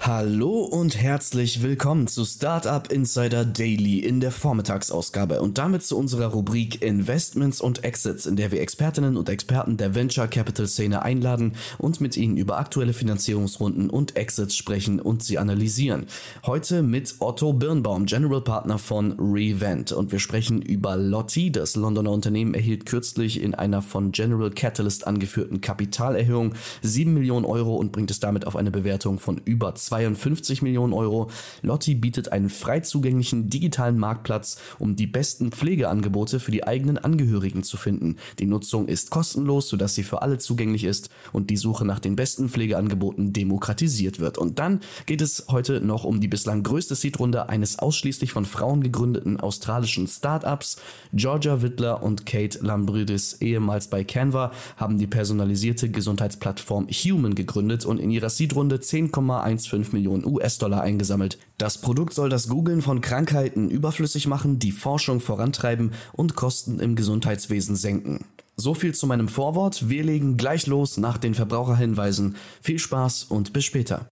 Hallo und herzlich willkommen zu Startup Insider Daily in der Vormittagsausgabe und damit zu unserer Rubrik Investments und Exits, in der wir Expertinnen und Experten der Venture Capital Szene einladen und mit ihnen über aktuelle Finanzierungsrunden und Exits sprechen und sie analysieren. Heute mit Otto Birnbaum, General Partner von Revent, und wir sprechen über Lottie. Das Londoner Unternehmen erhielt kürzlich in einer von General Catalyst angeführten Kapitalerhöhung 7 Millionen Euro und bringt es damit auf eine Bewertung von über 52 Millionen Euro. Lottie bietet einen frei zugänglichen digitalen Marktplatz, um die besten Pflegeangebote für die eigenen Angehörigen zu finden. Die Nutzung ist kostenlos, sodass sie für alle zugänglich ist und die Suche nach den besten Pflegeangeboten demokratisiert wird. Und dann geht es heute noch um die bislang größte Seedrunde eines ausschließlich von Frauen gegründeten australischen Startups. Georgia Vidler und Kate Lambridis, ehemals bei Canva, haben die personalisierte Gesundheitsplattform Human gegründet und in ihrer Seedrunde 10,15 Millionen US-Dollar eingesammelt. Das Produkt soll das Googeln von Krankheiten überflüssig machen, die Forschung vorantreiben und Kosten im Gesundheitswesen senken. So viel zu meinem Vorwort. Wir legen gleich los nach den Verbraucherhinweisen. Viel Spaß und bis später.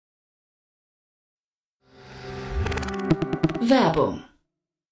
Werbung.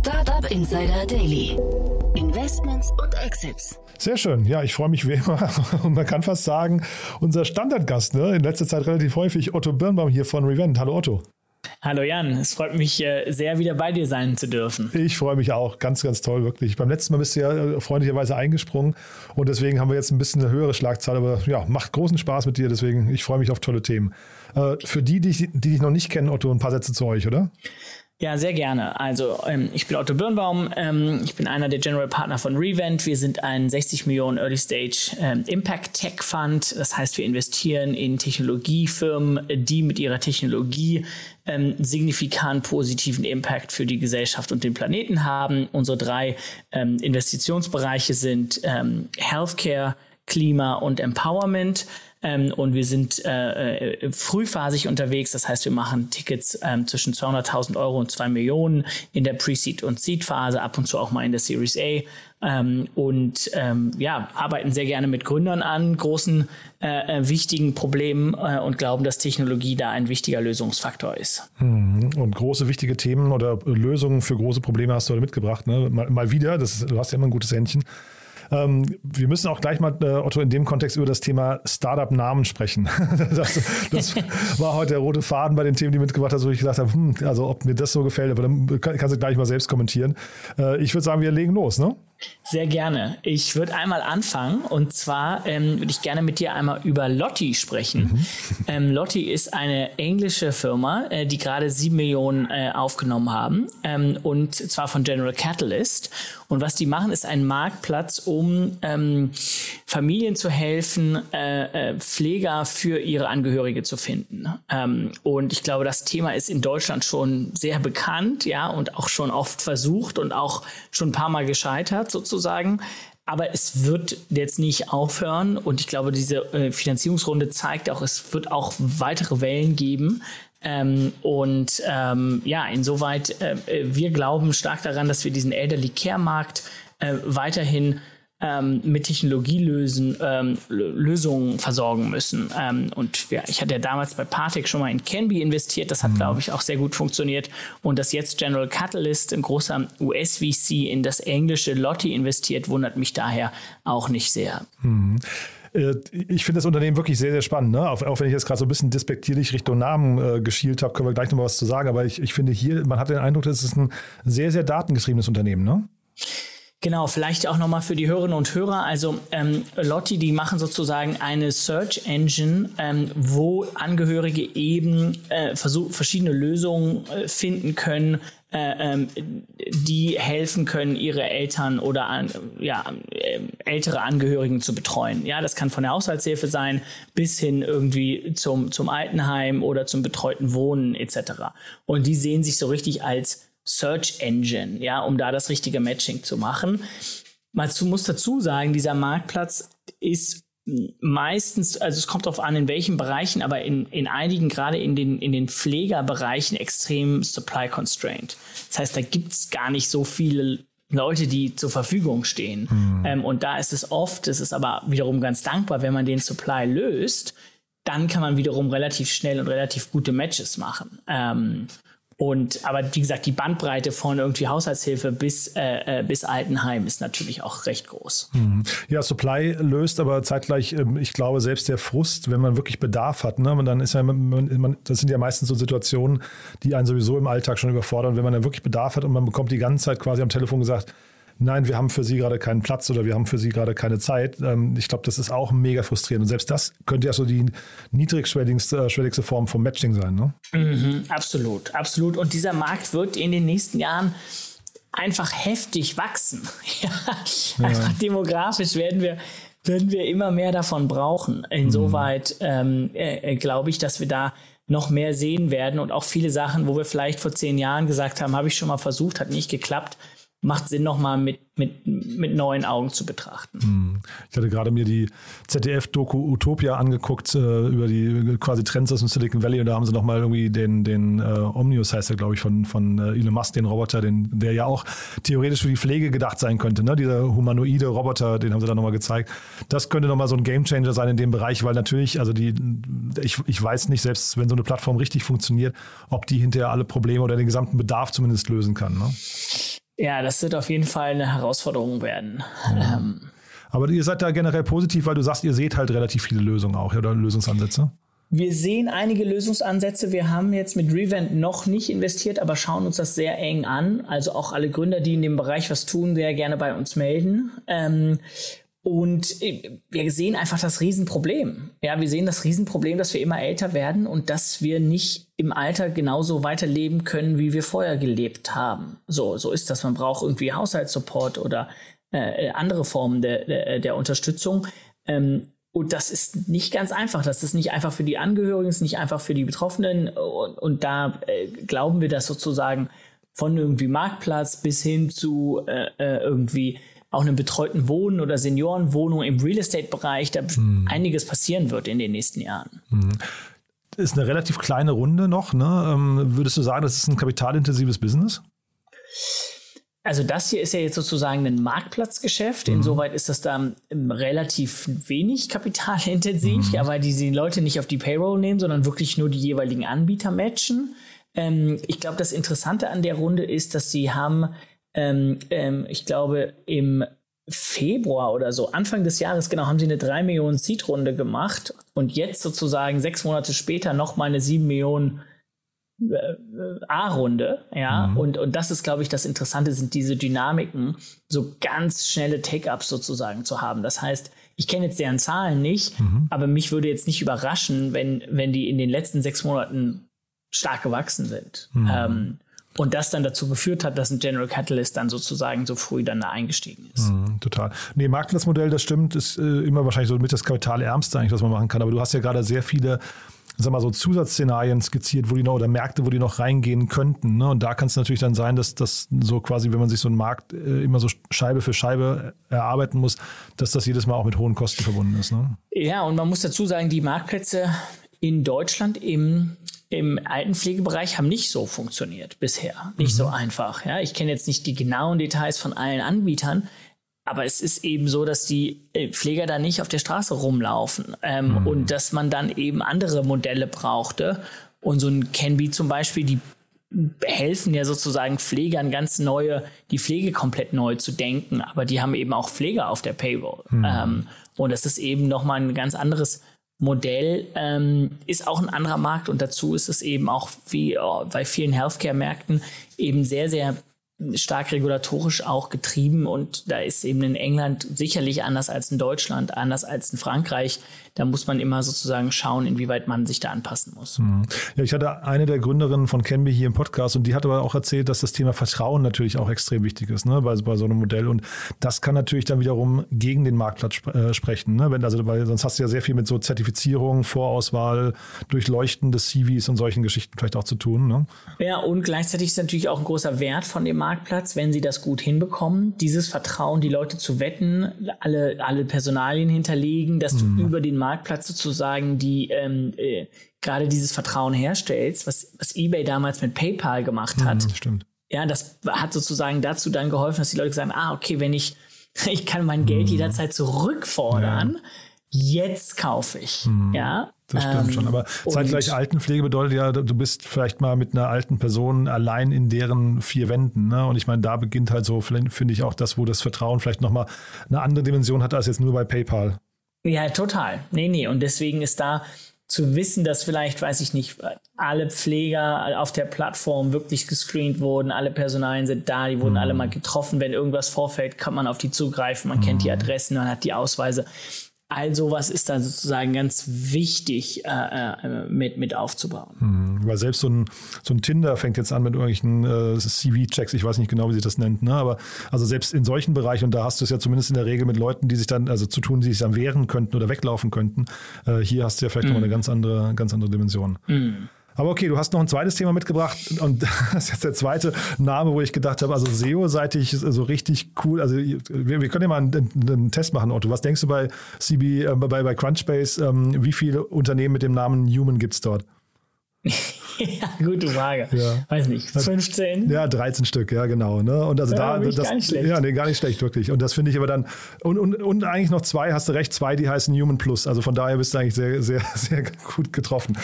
Startup Insider Daily. Investments und Exits. Sehr schön. Ja, ich freue mich wie immer. Und man kann fast sagen, unser Standardgast, ne? In letzter Zeit relativ häufig, Otto Birnbaum hier von Revent. Hallo Otto. Hallo Jan, es freut mich sehr, wieder bei dir sein zu dürfen. Ich freue mich auch, ganz, ganz toll, wirklich. Beim letzten Mal bist du ja freundlicherweise eingesprungen und deswegen haben wir jetzt ein bisschen eine höhere Schlagzahl, aber ja, macht großen Spaß mit dir, deswegen ich freue mich auf tolle Themen. Für die dich noch nicht kennen, Otto, ein paar Sätze zu euch, oder? Ja, sehr gerne. Also ich bin Otto Birnbaum, ich bin einer der General Partner von Revent. Wir sind ein 60 Millionen Early Stage Impact Tech Fund. Das heißt, wir investieren in Technologiefirmen, die mit ihrer Technologie signifikant positiven Impact für die Gesellschaft und den Planeten haben. Unsere drei Investitionsbereiche sind Healthcare, Klima und Empowerment. Und wir sind frühphasig unterwegs, das heißt, wir machen Tickets zwischen 200.000 Euro und 2 Millionen in der Pre-Seed- und Seed-Phase, ab und zu auch mal in der Series A. Arbeiten sehr gerne mit Gründern an großen, wichtigen Problemen und glauben, dass Technologie da ein wichtiger Lösungsfaktor ist. Und große, wichtige Themen oder Lösungen für große Probleme hast du heute mitgebracht, ne? Mal wieder, du hast ja immer ein gutes Händchen. Wir müssen auch gleich mal, Otto, in dem Kontext über das Thema Startup-Namen sprechen. Das war heute der rote Faden bei den Themen, die mitgebracht hast, wo ich gesagt habe, ob mir das so gefällt, aber dann kannst du gleich mal selbst kommentieren. Ich würde sagen, wir legen los, ne? Sehr gerne. Ich würde einmal anfangen und zwar würde ich gerne mit dir einmal über Lottie sprechen. Lottie ist eine englische Firma, die gerade 7 Millionen aufgenommen haben und zwar von General Catalyst. Und was die machen, ist ein Marktplatz, um Familien zu helfen, Pfleger für ihre Angehörige zu finden. Und ich glaube, das Thema ist in Deutschland schon sehr bekannt, ja, und auch schon oft versucht und auch schon ein paar Mal gescheitert sozusagen. Aber es wird jetzt nicht aufhören und ich glaube, diese Finanzierungsrunde zeigt auch, es wird auch weitere Wellen geben. Insoweit, wir glauben stark daran, dass wir diesen Elderly Care Markt weiterhin mit Technologielösungen versorgen müssen. Und ja, ich hatte ja damals bei Partech schon mal in Kenbi investiert. Das hat, glaube ich, auch sehr gut funktioniert. Und dass jetzt General Catalyst, ein großer US-VC, in das englische Lottie investiert, wundert mich daher auch nicht sehr. Mhm. Ich finde das Unternehmen wirklich sehr, sehr spannend. Ne? Auch wenn ich jetzt gerade so ein bisschen despektierlich Richtung Namen geschielt habe, können wir gleich nochmal was zu sagen. Aber ich finde hier, man hat den Eindruck, das ist ein sehr, sehr datengetriebenes Unternehmen, ne? Genau, vielleicht auch nochmal für die Hörerinnen und Hörer. Also Lottie, die machen sozusagen eine Search Engine, wo Angehörige eben verschiedene Lösungen finden können, die helfen können, ihre Eltern oder ältere Angehörigen zu betreuen. Ja, das kann von der Haushaltshilfe sein bis hin irgendwie zum Altenheim oder zum betreuten Wohnen etc. Und die sehen sich so richtig als Search Engine, ja, um da das richtige Matching zu machen. Man muss dazu sagen, dieser Marktplatz ist meistens, also es kommt darauf an, in welchen Bereichen, aber in einigen, gerade in den Pflegerbereichen, extrem supply constrained. Das heißt, da gibt es gar nicht so viele Leute, die zur Verfügung stehen. Und da ist es oft, es ist aber wiederum ganz dankbar, wenn man den Supply löst, dann kann man wiederum relativ schnell und relativ gute Matches machen. Aber wie gesagt, die Bandbreite von irgendwie Haushaltshilfe bis Altenheim ist natürlich auch recht groß. Ja, Supply löst aber zeitgleich, ich glaube, selbst der Frust, wenn man wirklich Bedarf hat, ne, und dann ist ja, das sind ja meistens so Situationen, die einen sowieso im Alltag schon überfordern, wenn man dann wirklich Bedarf hat und man bekommt die ganze Zeit quasi am Telefon gesagt, nein, wir haben für Sie gerade keinen Platz oder wir haben für Sie gerade keine Zeit. Ich glaube, das ist auch mega frustrierend. Und selbst das könnte ja so die niedrigschwelligste Form vom Matching sein, ne? Mhm, absolut, absolut. Und dieser Markt wird in den nächsten Jahren einfach heftig wachsen. Ja, ja. Einfach demografisch werden wir immer mehr davon brauchen. Insoweit glaube ich, dass wir da noch mehr sehen werden. Und auch viele Sachen, wo wir vielleicht vor 10 Jahren gesagt haben, habe ich schon mal versucht, hat nicht geklappt, macht Sinn, nochmal mit neuen Augen zu betrachten. Ich hatte gerade mir die ZDF-Doku Utopia angeguckt, über die quasi Trends aus dem Silicon Valley, und da haben sie nochmal irgendwie den Omnius, heißt er, glaube ich, von Elon Musk, den Roboter, der ja auch theoretisch für die Pflege gedacht sein könnte, ne? Dieser humanoide Roboter, den haben sie da nochmal gezeigt. Das könnte nochmal so ein Gamechanger sein in dem Bereich, weil natürlich, also ich weiß nicht, selbst wenn so eine Plattform richtig funktioniert, ob die hinterher alle Probleme oder den gesamten Bedarf zumindest lösen kann, ne? Ja, das wird auf jeden Fall eine Herausforderung werden. Ja. Aber ihr seid da generell positiv, weil du sagst, ihr seht halt relativ viele Lösungen auch, oder Lösungsansätze? Wir sehen einige Lösungsansätze. Wir haben jetzt mit Revent noch nicht investiert, aber schauen uns das sehr eng an. Also auch alle Gründer, die in dem Bereich was tun, sehr gerne bei uns melden. Und wir sehen einfach das Riesenproblem. Ja, wir sehen das Riesenproblem, dass wir immer älter werden und dass wir nicht im Alter genauso weiterleben können, wie wir vorher gelebt haben. So ist das. Man braucht irgendwie Haushaltssupport oder andere Formen der Unterstützung. Und das ist nicht ganz einfach. Das ist nicht einfach für die Angehörigen, ist nicht einfach für die Betroffenen. Und da glauben wir, dass sozusagen von irgendwie Marktplatz bis hin zu irgendwie auch einem betreuten Wohnen oder Seniorenwohnung im Real-Estate-Bereich, da einiges passieren wird in den nächsten Jahren. Ist eine relativ kleine Runde noch, ne? Würdest du sagen, das ist ein kapitalintensives Business? Also das hier ist ja jetzt sozusagen ein Marktplatzgeschäft. Insoweit ist das da relativ wenig kapitalintensiv, ja, weil die Leute nicht auf die Payroll nehmen, sondern wirklich nur die jeweiligen Anbieter matchen. Ich glaube, das Interessante an der Runde ist, dass sie haben ich glaube, im Februar oder so, Anfang des Jahres, genau, haben sie eine 3 Millionen Seed-Runde gemacht und jetzt sozusagen 6 Monate später nochmal eine 7 Millionen A-Runde. Ja? Und das ist, glaube ich, das Interessante, sind diese Dynamiken, so ganz schnelle Take-Ups sozusagen zu haben. Das heißt, ich kenne jetzt deren Zahlen nicht, aber mich würde jetzt nicht überraschen, wenn die in den letzten 6 Monaten stark gewachsen sind. Und das dann dazu geführt hat, dass ein General Catalyst dann sozusagen so früh dann da eingestiegen ist. Total. Nee, Marktplatzmodell, das stimmt, ist immer wahrscheinlich so mit das Kapitalärmste eigentlich, was man machen kann. Aber du hast ja gerade sehr viele, sag mal so, Zusatzszenarien skizziert, wo die noch, oder Märkte, wo die noch reingehen könnten, ne? Und da kann es natürlich dann sein, dass das so quasi, wenn man sich so einen Markt immer so Scheibe für Scheibe erarbeiten muss, dass das jedes Mal auch mit hohen Kosten verbunden ist, ne? Ja, und man muss dazu sagen, die Marktplätze in Deutschland im Altenpflegebereich haben nicht so funktioniert bisher. Nicht so einfach. Ja? Ich kenne jetzt nicht die genauen Details von allen Anbietern, Aber es ist eben so, dass die Pfleger da nicht auf der Straße rumlaufen und dass man dann eben andere Modelle brauchte. Und so ein Kenbi zum Beispiel, die helfen ja sozusagen Pflegern die Pflege komplett neu zu denken. Aber die haben eben auch Pfleger auf der Payroll. Und das ist eben nochmal ein ganz anderes Modell, ist auch ein anderer Markt. Und dazu ist es eben auch wie bei vielen Healthcare-Märkten eben sehr, sehr stark regulatorisch auch getrieben, und da ist eben in England sicherlich anders als in Deutschland, anders als in Frankreich. Da muss man immer sozusagen schauen, inwieweit man sich da anpassen muss. Ja, ich hatte eine der Gründerinnen von Kenbi hier im Podcast, und die hat aber auch erzählt, dass das Thema Vertrauen natürlich auch extrem wichtig ist, ne, bei so einem Modell, und das kann natürlich dann wiederum gegen den Marktplatz sprechen, ne, weil sonst hast du ja sehr viel mit so Zertifizierung, Vorauswahl, Durchleuchten des CVs und solchen Geschichten vielleicht auch zu tun, ne? Ja, und gleichzeitig ist natürlich auch ein großer Wert von dem Marktplatz, wenn sie das gut hinbekommen, dieses Vertrauen, die Leute zu wetten, alle Personalien hinterlegen, dass du über den Marktplatz sozusagen gerade dieses Vertrauen herstellst, was eBay damals mit PayPal gemacht hat. Stimmt. Ja, das hat sozusagen dazu dann geholfen, dass die Leute sagen, okay, wenn ich kann mein Geld jederzeit zurückfordern, jetzt kaufe ich. Ja. Das stimmt schon, aber zeitgleich Altenpflege bedeutet ja, du bist vielleicht mal mit einer alten Person allein in deren vier Wänden, ne? Und ich meine, da beginnt halt so, finde ich, auch das, wo das Vertrauen vielleicht nochmal eine andere Dimension hat als jetzt nur bei PayPal. Ja, total. Nee. Und deswegen ist da zu wissen, dass vielleicht, weiß ich nicht, alle Pfleger auf der Plattform wirklich gescreent wurden, alle Personalien sind da, die wurden alle mal getroffen. Wenn irgendwas vorfällt, kann man auf die zugreifen, man kennt die Adressen, man hat die Ausweise. All sowas ist da sozusagen ganz wichtig mit aufzubauen. Weil selbst so ein Tinder fängt jetzt an mit irgendwelchen CV-Checks, ich weiß nicht genau, wie sie das nennt, ne? Aber also selbst in solchen Bereichen, und da hast du es ja zumindest in der Regel mit Leuten, die sich dann, also zu tun, die sich dann wehren könnten oder weglaufen könnten. Hier hast du ja vielleicht nochmal eine ganz andere Dimension. Aber okay, du hast noch ein zweites Thema mitgebracht, und das ist jetzt der zweite Name, wo ich gedacht habe, also SEO-seitig so richtig cool. Also wir können ja mal einen Test machen, Otto. Was denkst du bei bei Crunchbase, wie viele Unternehmen mit dem Namen Human gibt es dort? Ja, gute Frage. Ja. Weiß nicht, 15? Ja, 13 Stück, ja genau. Ne? Und also ja, gar nicht schlecht. Ja, nee, gar nicht schlecht, wirklich. Und das finde ich aber dann, und eigentlich noch zwei, hast du recht, zwei, die heißen Human Plus. Also von daher bist du eigentlich sehr, sehr, sehr gut getroffen.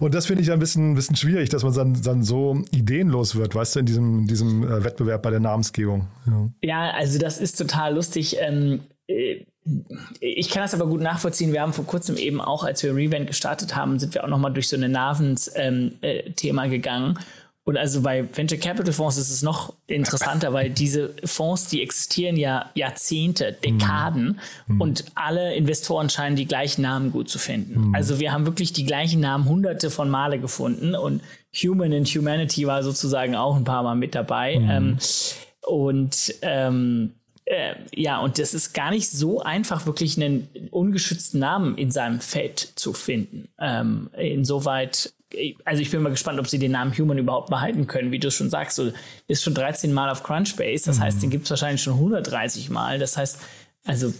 Und das finde ich ein bisschen schwierig, dass man dann so ideenlos wird, weißt du, in diesem Wettbewerb bei der Namensgebung. Ja, also das ist total lustig. Ich kann das aber gut nachvollziehen. Wir haben vor kurzem eben auch, als wir Revent gestartet haben, sind wir auch nochmal durch so eine Namensthema gegangen. Und also bei Venture Capital Fonds ist es noch interessanter, weil diese Fonds, die existieren ja Jahrzehnte, Dekaden, und alle Investoren scheinen die gleichen Namen gut zu finden. Also wir haben wirklich die gleichen Namen hunderte von Male gefunden, und Human and Humanity war sozusagen auch ein paar Mal mit dabei. Und das ist gar nicht so einfach, wirklich einen ungeschützten Namen in seinem Feld zu finden. Insoweit, also ich bin mal gespannt, ob sie den Namen Human überhaupt behalten können. Wie du schon sagst, so, ist schon 13 Mal auf Crunchbase. Das heißt, den gibt es wahrscheinlich schon 130 Mal. Das heißt, also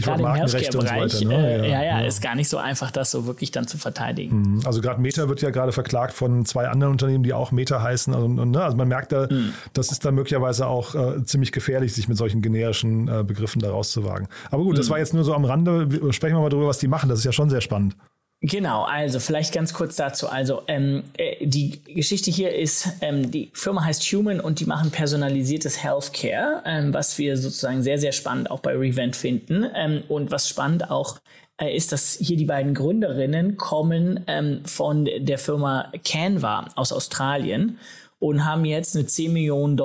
gerade im Healthcare-Bereich, ist gar nicht so einfach, das so wirklich dann zu verteidigen. Also gerade Meta wird ja gerade verklagt von zwei anderen Unternehmen, die auch Meta heißen. Also man merkt da, das ist dann möglicherweise auch ziemlich gefährlich, sich mit solchen generischen Begriffen da rauszuwagen. Aber gut, das war jetzt nur so am Rande. Sprechen wir mal drüber, was die machen. Das ist ja schon sehr spannend. Genau, also vielleicht ganz kurz dazu. Also die Geschichte hier ist, die Firma heißt Human, und die machen personalisiertes Healthcare, was wir sozusagen sehr, sehr spannend auch bei Revent finden. Und was spannend auch ist, dass hier die beiden Gründerinnen kommen von der Firma Canva aus Australien und haben jetzt eine $10 Millionen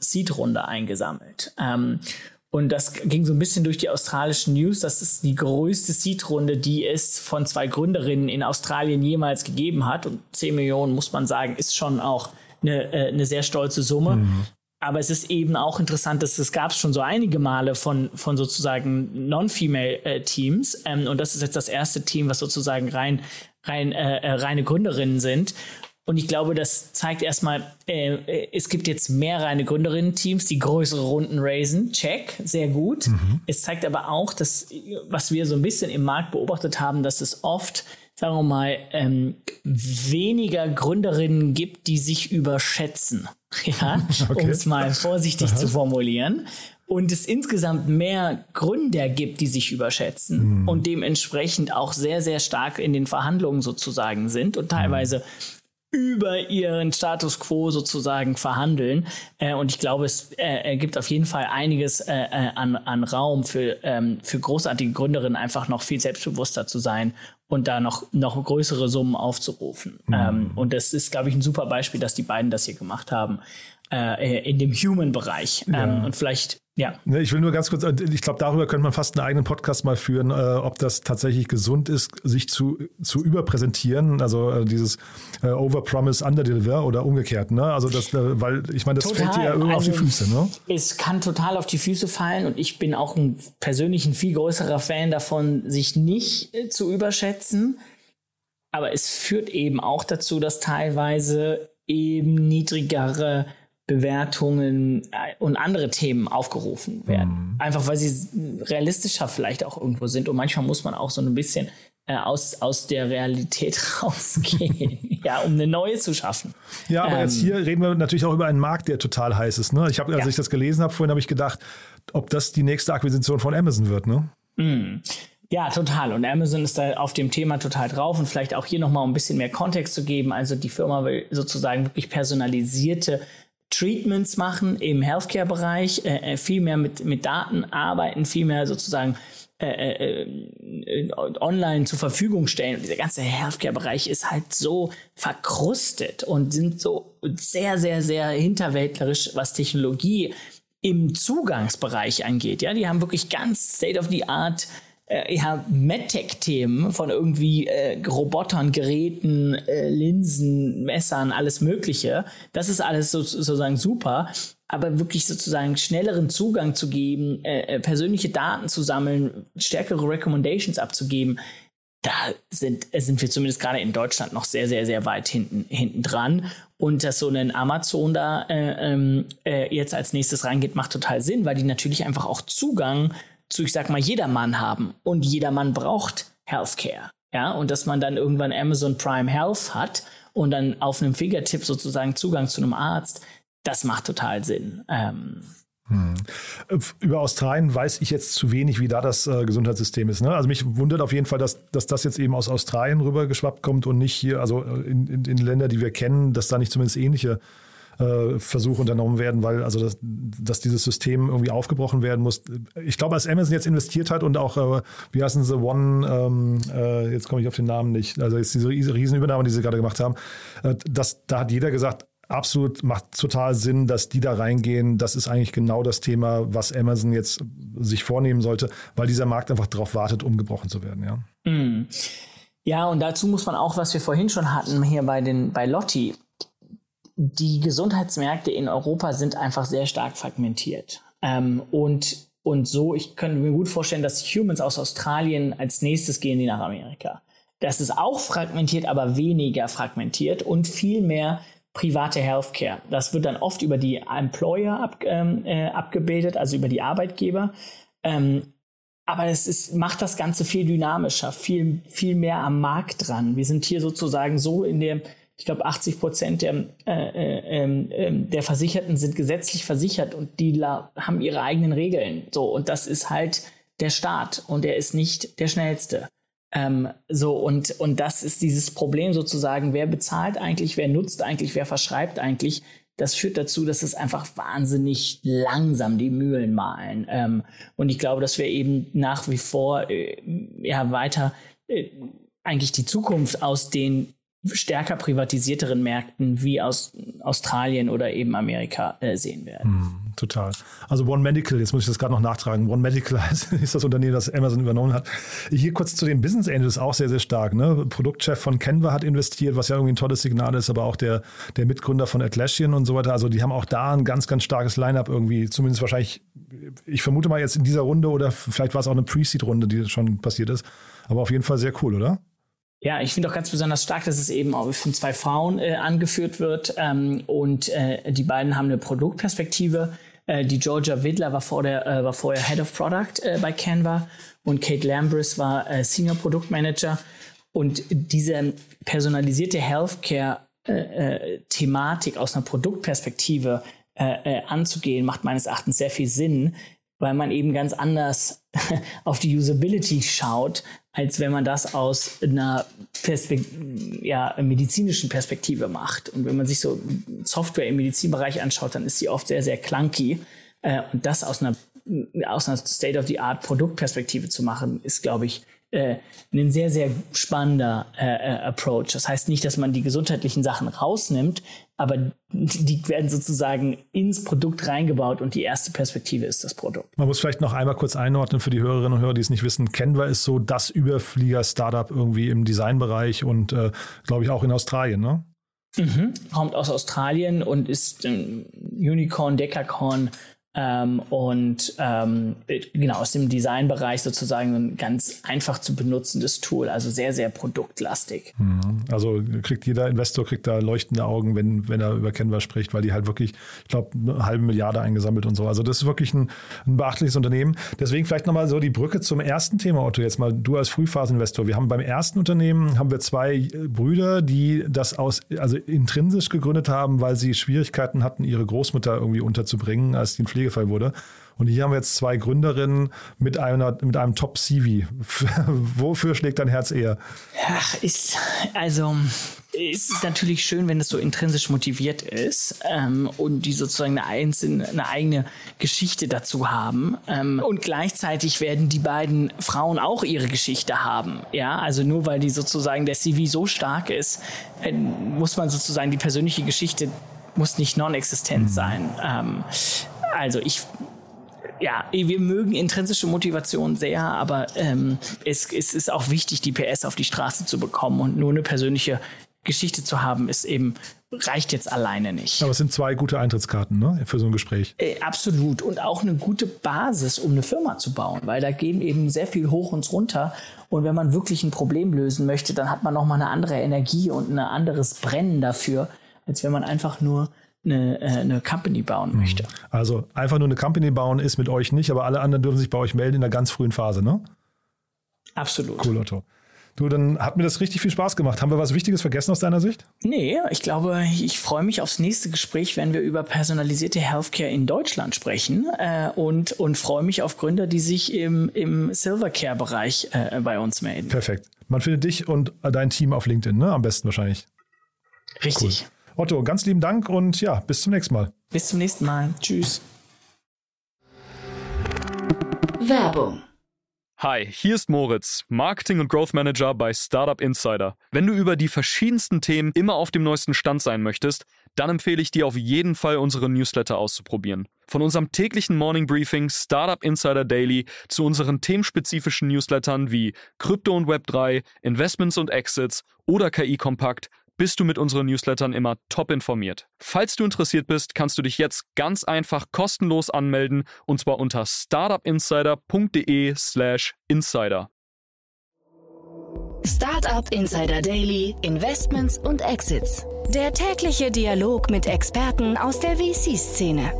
Seed-Runde eingesammelt. Und das ging so ein bisschen durch die australischen News. Das ist die größte Seed-Runde, die es von zwei Gründerinnen in Australien jemals gegeben hat. Und 10 Millionen, muss man sagen, ist schon auch eine sehr stolze Summe. Aber es ist eben auch interessant, dass es gab es schon so einige Male von sozusagen Non-Female-Teams. Und das ist jetzt das erste Team, was sozusagen reine Gründerinnen sind. Und ich glaube, das zeigt erstmal, es gibt jetzt mehr reine Gründerinnen-Teams, die größere Runden raisen. Check, sehr gut. Es zeigt aber auch, dass, was wir so ein bisschen im Markt beobachtet haben, dass es oft, sagen wir mal, weniger Gründerinnen gibt, die sich überschätzen. Ja, okay. Um es mal vorsichtig zu formulieren. und es insgesamt mehr Gründer gibt, die sich überschätzen und dementsprechend auch sehr, sehr stark in den Verhandlungen sozusagen sind und teilweise über ihren Status quo sozusagen verhandeln. Und ich glaube, es gibt auf jeden Fall einiges an Raum für großartige Gründerinnen, einfach noch viel selbstbewusster zu sein und da noch größere Summen aufzurufen. Und das ist, glaube ich, ein super Beispiel, dass die beiden das hier gemacht haben, in dem Human-Bereich. Und vielleicht, ja. Ich will nur ganz kurz, ich glaube, darüber könnte man fast einen eigenen Podcast mal führen, ob das tatsächlich gesund ist, sich zu überpräsentieren, also dieses Overpromise, Underdeliver oder umgekehrt, ne? Also das, weil ich meine, das fällt dir ja irgendwie auf die Füße, ne? Es kann total auf die Füße fallen und ich bin auch persönlich ein viel größerer Fan davon, sich nicht zu überschätzen, aber es führt eben auch dazu, dass teilweise eben niedrigere Bewertungen und andere Themen aufgerufen werden. Einfach, weil sie realistischer vielleicht auch irgendwo sind. Und manchmal muss man auch so ein bisschen aus der Realität rausgehen, ja, um eine neue zu schaffen. Ja, aber jetzt hier reden wir natürlich auch über einen Markt, der total heiß ist. Ne? Als ich das gelesen habe, vorhin habe ich gedacht, ob das die nächste Akquisition von Amazon wird. Ne? Ja, total. Und Amazon ist da auf dem Thema total drauf. Und vielleicht auch hier nochmal ein bisschen mehr Kontext zu geben. Also die Firma will sozusagen wirklich personalisierte Treatments machen im Healthcare-Bereich, viel mehr mit Daten arbeiten, viel mehr sozusagen online zur Verfügung stellen. Und dieser ganze Healthcare-Bereich ist halt so verkrustet und sind so sehr, sehr, sehr hinterwäldlerisch, was Technologie im Zugangsbereich angeht. Ja, die haben wirklich ganz state-of-the-art MedTech-Themen von irgendwie Robotern, Geräten, Linsen, Messern, alles Mögliche. Das ist alles sozusagen super, aber wirklich sozusagen schnelleren Zugang zu geben, persönliche Daten zu sammeln, stärkere Recommendations abzugeben, da sind wir zumindest gerade in Deutschland noch sehr, sehr, sehr weit hinten dran. Und dass so ein Amazon da jetzt als nächstes reingeht, macht total Sinn, weil die natürlich einfach auch Zugang zu, ich sag mal, jedermann haben. Und jedermann braucht Healthcare. Ja, und dass man dann irgendwann Amazon Prime Health hat und dann auf einem Fingertipp sozusagen Zugang zu einem Arzt, das macht total Sinn. Über Australien weiß ich jetzt zu wenig, wie da das Gesundheitssystem ist. Ne? Also mich wundert auf jeden Fall, dass das jetzt eben aus Australien rübergeschwappt kommt und nicht hier, also in Länder, die wir kennen, dass da nicht zumindest ähnliche Versuche unternommen werden, weil also dass dieses System irgendwie aufgebrochen werden muss. Ich glaube, als Amazon jetzt investiert hat und auch, wie heißen sie, One, jetzt komme ich auf den Namen nicht, also jetzt diese Riesenübernahme, die sie gerade gemacht haben, da hat jeder gesagt, absolut, macht total Sinn, dass die da reingehen. Das ist eigentlich genau das Thema, was Amazon jetzt sich vornehmen sollte, weil dieser Markt einfach darauf wartet, umgebrochen zu werden. Ja, ja, und dazu muss man auch, was wir vorhin schon hatten, hier bei Lottie, die Gesundheitsmärkte in Europa sind einfach sehr stark fragmentiert. Und so, ich könnte mir gut vorstellen, dass Humans aus Australien als nächstes gehen, die nach Amerika. Das ist auch fragmentiert, aber weniger fragmentiert und viel mehr private Healthcare. Das wird dann oft über die Employer abgebildet, also über die Arbeitgeber. Aber es macht das Ganze viel dynamischer, viel, viel mehr am Markt dran. Wir sind hier sozusagen so in der, ich glaube, 80% der Versicherten sind gesetzlich versichert und die haben ihre eigenen Regeln. So, und das ist halt der Staat und der ist nicht der Schnellste. Und das ist dieses Problem sozusagen, wer bezahlt eigentlich, wer nutzt eigentlich, wer verschreibt eigentlich. Das führt dazu, dass es einfach wahnsinnig langsam die Mühlen mahlen. Und ich glaube, dass wir eben nach wie vor weiter eigentlich die Zukunft aus den stärker privatisierteren Märkten wie aus Australien oder eben Amerika sehen werden. Total. Also One Medical, jetzt muss ich das gerade noch nachtragen. One Medical ist das Unternehmen, das Amazon übernommen hat. Hier kurz zu den Business Angels, auch sehr, sehr stark. Ne? Produktchef von Canva hat investiert, was ja irgendwie ein tolles Signal ist, aber auch der Mitgründer von Atlassian und so weiter. Also die haben auch da ein ganz, ganz starkes Line-Up irgendwie, zumindest wahrscheinlich, ich vermute mal jetzt in dieser Runde oder vielleicht war es auch eine Pre-Seed-Runde, die schon passiert ist. Aber auf jeden Fall sehr cool, oder? Ja, ich finde auch ganz besonders stark, dass es eben auch von zwei Frauen angeführt wird die beiden haben eine Produktperspektive. Die Georgia Vidler war vorher Head of Product bei Canva und Kate Lambridis war Senior Produktmanager und diese personalisierte Healthcare-Thematik aus einer Produktperspektive anzugehen, macht meines Erachtens sehr viel Sinn, weil man eben ganz anders auf die Usability schaut, als wenn man das aus einer medizinischen Perspektive macht. Und wenn man sich so Software im Medizinbereich anschaut, dann ist sie oft sehr, sehr clunky. Und das aus einer State-of-the-Art-Produktperspektive zu machen, ist, glaube ich, ein sehr, sehr spannender Approach. Das heißt nicht, dass man die gesundheitlichen Sachen rausnimmt, aber die werden sozusagen ins Produkt reingebaut und die erste Perspektive ist das Produkt. Man muss vielleicht noch einmal kurz einordnen für die Hörerinnen und Hörer, die es nicht wissen. Canva ist so das Überflieger-Startup irgendwie im Designbereich und glaube ich auch in Australien, ne? Mhm. Kommt aus Australien und ist Unicorn, Decacorn, genau aus dem Designbereich sozusagen ein ganz einfach zu benutzendes Tool, also sehr, sehr produktlastig. Also jeder Investor kriegt da leuchtende Augen, wenn er über Canva spricht, weil die halt wirklich, ich glaube, 500 Millionen eingesammelt und so. Also das ist wirklich ein beachtliches Unternehmen. Deswegen vielleicht nochmal so die Brücke zum ersten Thema, Otto, jetzt mal du als Frühphaseninvestor. Wir haben beim ersten Unternehmen zwei Brüder, die das intrinsisch gegründet haben, weil sie Schwierigkeiten hatten, ihre Großmutter irgendwie unterzubringen, als die Pflegefall wurde. Und hier haben wir jetzt zwei Gründerinnen mit einem Top-CV. Wofür schlägt dein Herz eher? Ja, ist natürlich schön, wenn es so intrinsisch motiviert ist und die sozusagen eine eigene Geschichte dazu haben. Und gleichzeitig werden die beiden Frauen auch ihre Geschichte haben. Ja, also nur weil die sozusagen der CV so stark ist, muss man sozusagen die persönliche Geschichte muss nicht non-existent sein. Wir mögen intrinsische Motivation sehr, aber es ist auch wichtig, die PS auf die Straße zu bekommen und nur eine persönliche Geschichte zu haben, reicht jetzt alleine nicht. Aber es sind zwei gute Eintrittskarten, ne, für so ein Gespräch. Absolut. Und auch eine gute Basis, um eine Firma zu bauen, weil da gehen eben sehr viel hoch und runter. Und wenn man wirklich ein Problem lösen möchte, dann hat man nochmal eine andere Energie und ein anderes Brennen dafür, als wenn man einfach nur eine Company bauen möchte. Also einfach nur eine Company bauen ist mit euch nicht, aber alle anderen dürfen sich bei euch melden in der ganz frühen Phase, ne? Absolut. Cool, Otto. Du, dann hat mir das richtig viel Spaß gemacht. Haben wir was Wichtiges vergessen aus deiner Sicht? Nee, ich glaube, ich freue mich aufs nächste Gespräch, wenn wir über personalisierte Healthcare in Deutschland sprechen und freue mich auf Gründer, die sich im Silvercare-Bereich bei uns melden. Perfekt. Man findet dich und dein Team auf LinkedIn, ne? Am besten wahrscheinlich. Richtig. Cool. Otto, ganz lieben Dank und ja, bis zum nächsten Mal. Bis zum nächsten Mal. Tschüss. Werbung. Hi, hier ist Moritz, Marketing- und Growth Manager bei Startup Insider. Wenn du über die verschiedensten Themen immer auf dem neuesten Stand sein möchtest, dann empfehle ich dir auf jeden Fall, unsere Newsletter auszuprobieren. Von unserem täglichen Morning Briefing Startup Insider Daily zu unseren themenspezifischen Newslettern wie Krypto und Web3, Investments und Exits oder KI Kompakt, bist du mit unseren Newslettern immer top informiert. Falls du interessiert bist, kannst du dich jetzt ganz einfach kostenlos anmelden und zwar unter startupinsider.de/insider. Startup Insider Daily, Investments und Exits. Der tägliche Dialog mit Experten aus der VC-Szene.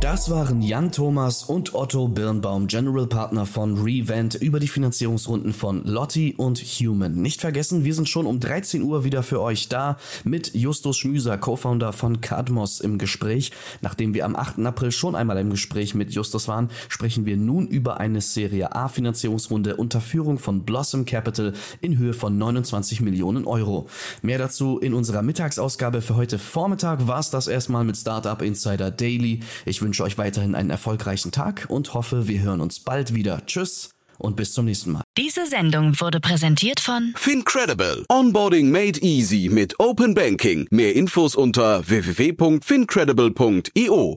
Das waren Jan Thomas und Otto Birnbaum, General Partner von Revent, über die Finanzierungsrunden von Lottie und Human. Nicht vergessen, wir sind schon um 13 Uhr wieder für euch da mit Justus Schmüser, Co-Founder von Cadmos, im Gespräch. Nachdem wir am 8. April schon einmal im Gespräch mit Justus waren, sprechen wir nun über eine Serie A Finanzierungsrunde unter Führung von Blossom Capital in Höhe von 29 Millionen €. Mehr dazu in unserer Mittagsausgabe. Für heute Vormittag war es das erstmal mit Startup Insider Daily. Ich wünsche euch weiterhin einen erfolgreichen Tag und hoffe, wir hören uns bald wieder. Tschüss und bis zum nächsten Mal. Diese Sendung wurde präsentiert von Fincredible. Onboarding made easy mit Open Banking. Mehr Infos unter www.fincredible.io.